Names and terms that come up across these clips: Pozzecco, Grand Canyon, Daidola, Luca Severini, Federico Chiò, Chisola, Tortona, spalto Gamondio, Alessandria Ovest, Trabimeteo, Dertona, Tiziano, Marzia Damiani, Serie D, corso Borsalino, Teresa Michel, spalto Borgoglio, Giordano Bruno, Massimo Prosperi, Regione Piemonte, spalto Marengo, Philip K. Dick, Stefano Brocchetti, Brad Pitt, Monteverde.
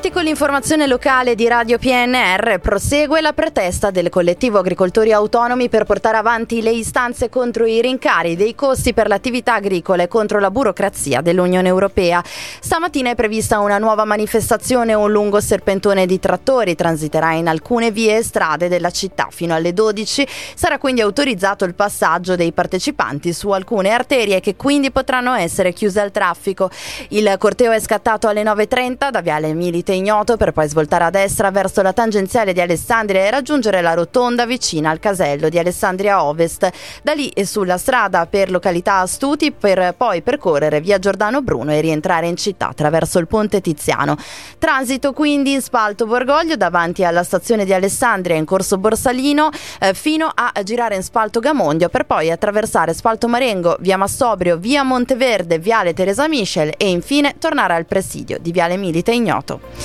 Tornati con l'informazione locale di Radio PNR, prosegue la protesta del collettivo agricoltori autonomi per portare avanti le istanze contro i rincari dei costi per l'attività agricola e contro la burocrazia dell'Unione Europea. Stamattina è prevista una nuova manifestazione, un lungo serpentone di trattori transiterà in alcune vie e strade della città fino alle 12. Sarà quindi autorizzato il passaggio dei partecipanti su alcune arterie che quindi potranno essere chiuse al traffico. Il corteo è scattato alle 9:30 da Viale Milite Ignoto per poi svoltare a destra verso la tangenziale di Alessandria e raggiungere la rotonda vicina al casello di Alessandria Ovest. Da lì e sulla strada per località Astuti per poi percorrere via Giordano Bruno e rientrare in città attraverso il ponte Tiziano. Transito quindi in spalto Borgoglio davanti alla stazione di Alessandria in corso Borsalino fino a girare in spalto Gamondio per poi attraversare spalto Marengo, via Massobrio, via Monteverde, viale Teresa Michel e infine tornare al presidio di Viale Milite Ignoto.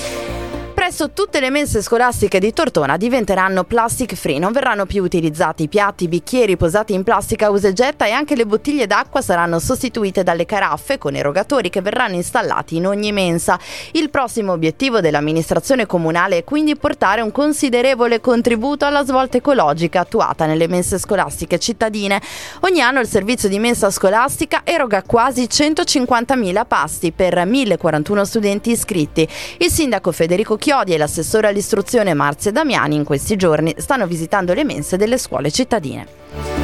Presso tutte le mense scolastiche di Tortona diventeranno plastic free, non verranno più utilizzati piatti, bicchieri posati in plastica usa e getta e anche le bottiglie d'acqua saranno sostituite dalle caraffe con erogatori che verranno installati in ogni mensa. Il prossimo obiettivo dell'amministrazione comunale è quindi portare un considerevole contributo alla svolta ecologica attuata nelle mense scolastiche cittadine. Ogni anno il servizio di mensa scolastica eroga quasi 150.000 pasti per 1.041 studenti iscritti. Il sindaco Federico Chiò e l'assessore all'istruzione Marzia Damiani in questi giorni stanno visitando le mense delle scuole cittadine.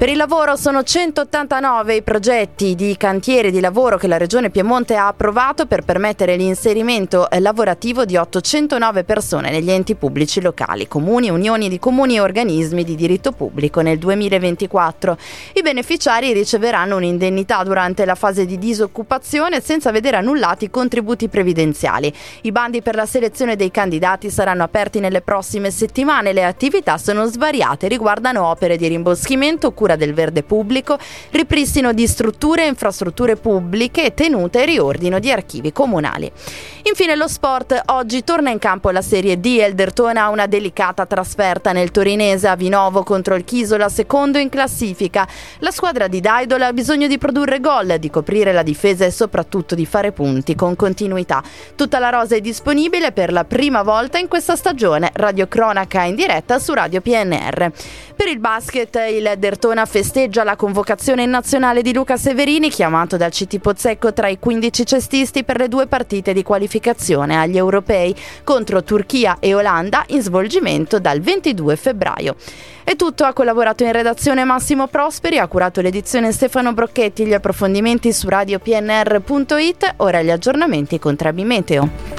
Per il lavoro sono 189 i progetti di cantiere di lavoro che la Regione Piemonte ha approvato per permettere l'inserimento lavorativo di 809 persone negli enti pubblici locali, comuni, unioni di comuni e organismi di diritto pubblico nel 2024. I beneficiari riceveranno un'indennità durante la fase di disoccupazione senza vedere annullati i contributi previdenziali. I bandi per la selezione dei candidati saranno aperti nelle prossime settimane. Le attività sono svariate, riguardano opere di rimboschimento, cura del verde pubblico, ripristino di strutture e infrastrutture pubbliche, tenute e riordino di archivi comunali. Infine lo sport. Oggi torna in campo la Serie D e il Dertona ha una delicata trasferta nel torinese a Vinovo contro il Chisola, secondo in classifica. La squadra di Daidola ha bisogno di produrre gol, di coprire la difesa e soprattutto di fare punti con continuità. Tutta la rosa è disponibile per la prima volta in questa stagione. Radiocronaca in diretta su Radio PNR. Per il basket il Dertona festeggia la convocazione in nazionale di Luca Severini, chiamato dal CT Pozzecco tra i 15 cestisti per le due partite di qualificazione agli europei contro Turchia e Olanda in svolgimento dal 22 febbraio. È tutto, ha collaborato in redazione Massimo Prosperi, ha curato l'edizione Stefano Brocchetti, gli approfondimenti su radiopnr.it, ora gli aggiornamenti con Trabimeteo.